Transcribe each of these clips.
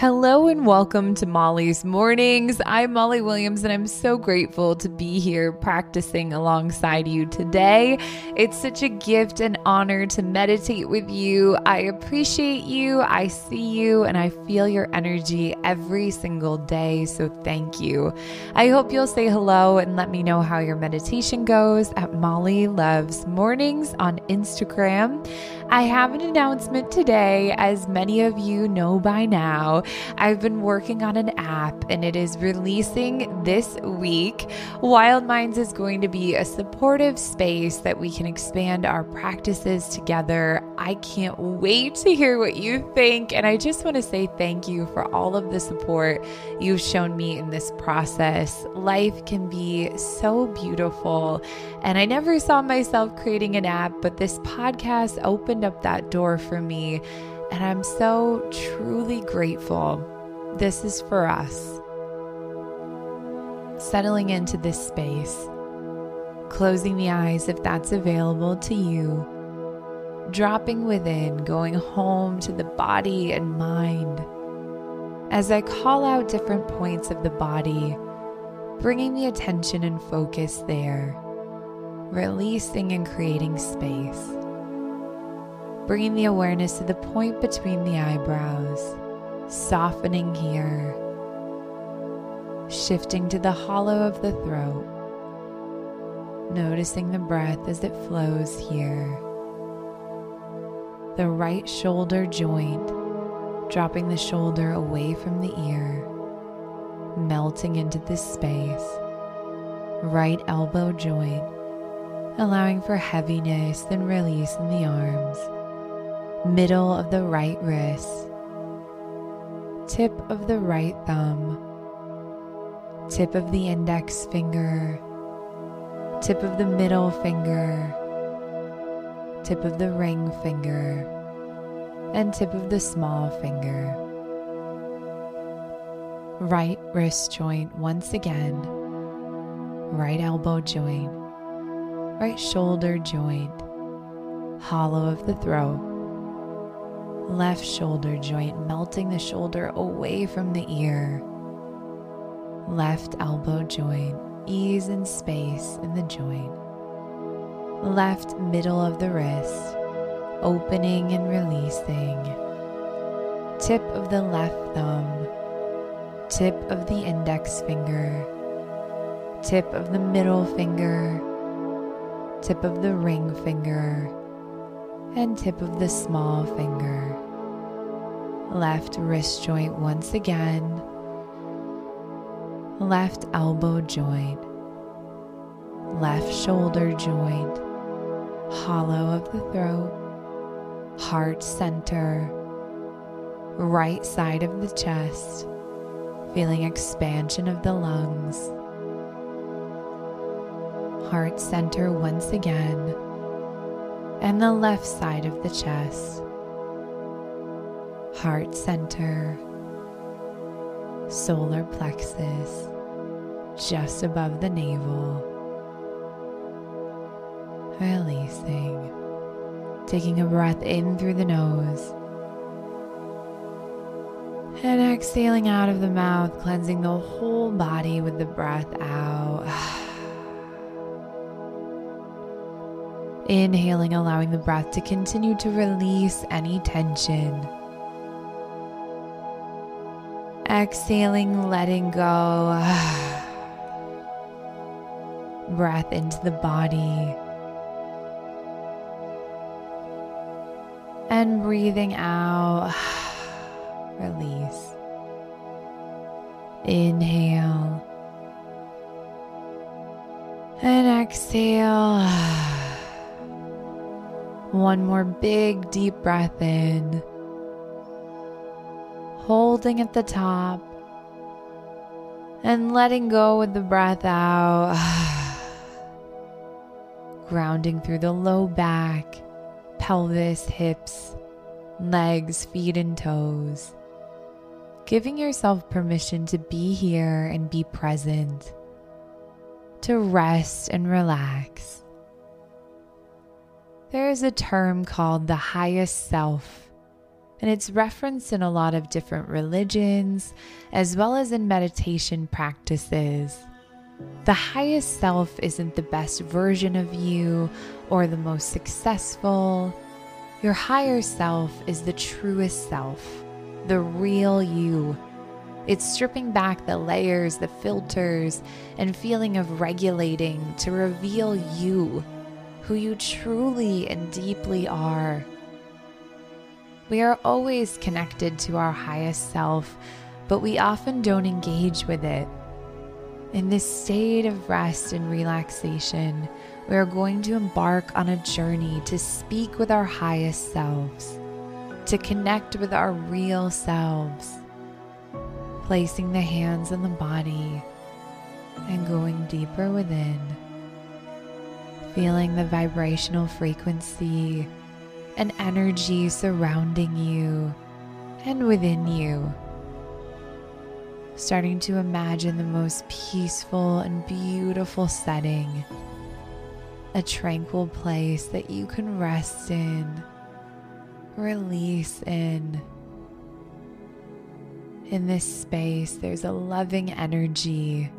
Hello and welcome to Molly's Mornings. I'm Molly Williams and I'm so grateful to be here practicing alongside you today. It's such a gift and honor to meditate with you. I appreciate you, I see you, and I feel your energy every single day, so thank you. I hope you'll say hello and let me know how your meditation goes at Molly Loves Mornings on Instagram. I have an announcement today, as many of you know by now. I've been working on an app and it is releasing this week. Wild Minds is going to be a supportive space that we can expand our practices together. I can't wait to hear what you think. And I just want to say thank you for all of the support you've shown me in this process. Life can be so beautiful. And I never saw myself creating an app, but this podcast opened up that door for me. And I'm so truly grateful. This is for us. Settling into this space, closing the eyes if that's available to you, dropping within, going home to the body and mind. As I call out different points of the body, bringing the attention and focus there, releasing and creating space. Bringing the awareness to the point between the eyebrows, softening here, shifting to the hollow of the throat, noticing the breath as it flows here, the right shoulder joint, dropping the shoulder away from the ear, melting into this space, right elbow joint, allowing for heaviness, then release in the arms. Middle of the right wrist, tip of the right thumb, tip of the index finger, tip of the middle finger, tip of the ring finger, and tip of the small finger. Right wrist joint once again, right elbow joint, right shoulder joint, hollow of the throat. Left shoulder joint, melting the shoulder away from the ear. Left elbow joint, ease and space in the joint. Left middle of the wrist, opening and releasing. Tip of the left thumb, tip of the index finger, tip of the middle finger, tip of the ring finger, and tip of the small finger. Left wrist joint once again. Left elbow joint. Left shoulder joint. Hollow of the throat. Heart center. Right side of the chest. Feeling expansion of the lungs. Heart center once again. And the left side of the chest, heart center, solar plexus, just above the navel, releasing, taking a breath in through the nose, and exhaling out of the mouth, cleansing the whole body with the breath out. Inhaling, allowing the breath to continue to release any tension. Exhaling, letting go. Breath into the body. And breathing out. Release. Inhale. And exhale. One more big, deep breath in, holding at the top, and letting go with the breath out, grounding through the low back, pelvis, hips, legs, feet, and toes, giving yourself permission to be here and be present, to rest and relax. There is a term called the highest self, And it's referenced in a lot of different religions, as well as in meditation practices. The highest self isn't the best version of you or the most successful. Your higher self is the truest self, the real you. It's stripping back the layers, the filters, and feeling of regulating to reveal you, who you truly and deeply are. We are always connected to our highest self, but we often don't engage with it. In this state of rest and relaxation, we are going to embark on a journey to speak with our highest selves, to connect with our real selves, placing the hands on the body and going deeper within, feeling the vibrational frequency and energy surrounding you and within you. Starting to imagine the most peaceful and beautiful setting, a tranquil place that you can rest in, release in. In this space, there's a loving energy,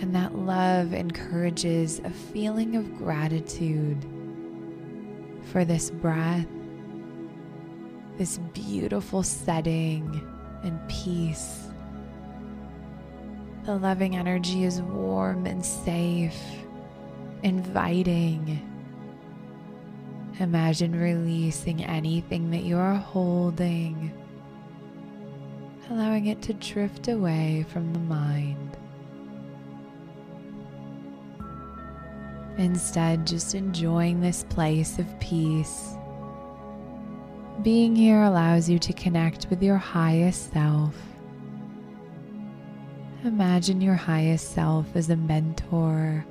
and that love encourages a feeling of gratitude for this breath, this beautiful setting and peace. The loving energy is warm and safe, inviting. Imagine releasing anything that you are holding, allowing it to drift away from the mind. Instead, just enjoying this place of peace. Being here allows you to connect with your highest self. Imagine your highest self as a mentor,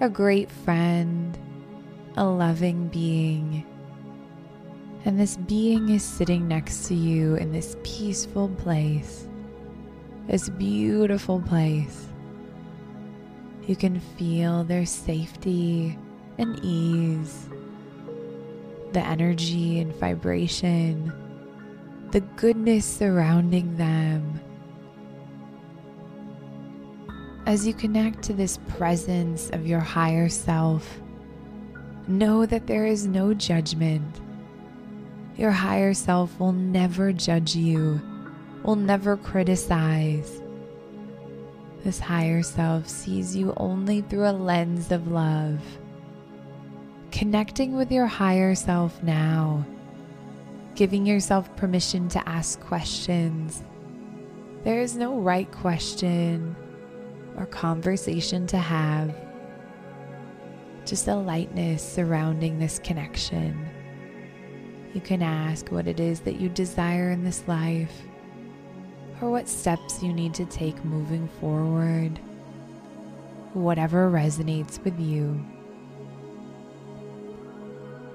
a great friend, a loving being. And this being is sitting next to you in this peaceful place, this beautiful place. You can feel their safety and ease, the energy and vibration, the goodness surrounding them. As you connect to this presence of your higher self, know that there is no judgment. Your higher self will never judge you, will never criticize. This higher self sees you only through a lens of love. Connecting with your higher self now, giving yourself permission to ask questions. There is no right question or conversation to have, just a lightness surrounding this connection. You can ask what it is that you desire in this life, or what steps you need to take moving forward, whatever resonates with you.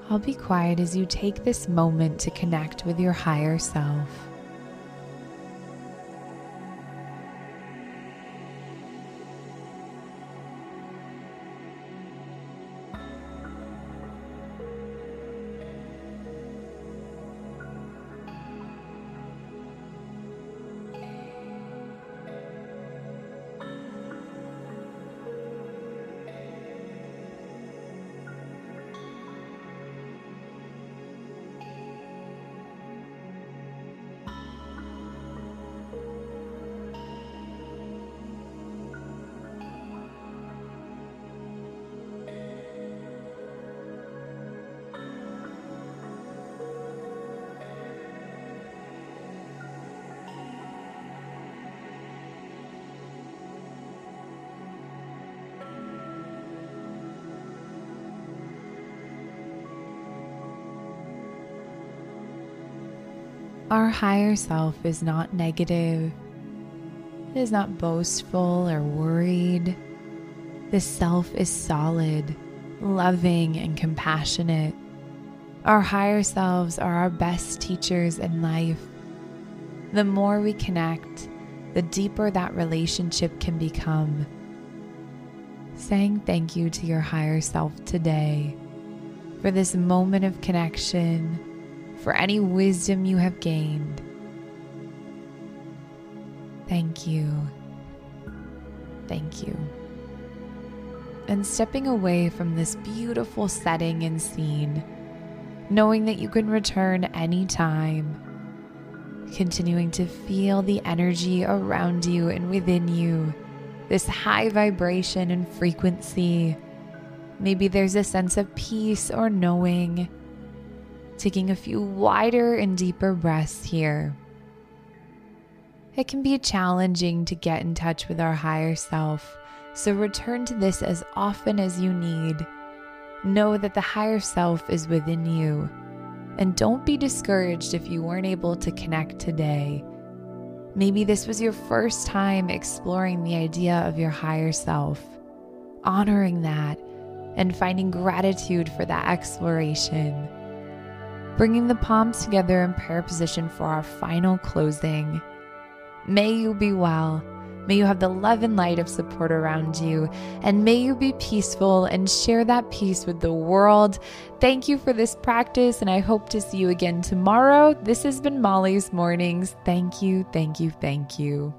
I'll be quiet as you take this moment to connect with your higher self. Our higher self is not negative. It is not boastful or worried. This self is solid, loving, and compassionate. Our higher selves are our best teachers in life. The more we connect, the deeper that relationship can become. Saying thank you to your higher self today for this moment of connection, for any wisdom you have gained. Thank you. Thank you. And stepping away from this beautiful setting and scene, knowing that you can return anytime, continuing to feel the energy around you and within you, this high vibration and frequency. Maybe there's a sense of peace or knowing. Taking a few wider and deeper breaths here. It can be challenging to get in touch with our higher self, so return to this as often as you need. Know that the higher self is within you, and don't be discouraged if you weren't able to connect today. Maybe this was your first time exploring the idea of your higher self, honoring that, and finding gratitude for that exploration. Bringing the palms together in prayer position for our final closing. May you be well. May you have the love and light of support around you. And may you be peaceful and share that peace with the world. Thank you for this practice, and I hope to see you again tomorrow. This has been Molly's Mornings. Thank you, thank you, thank you.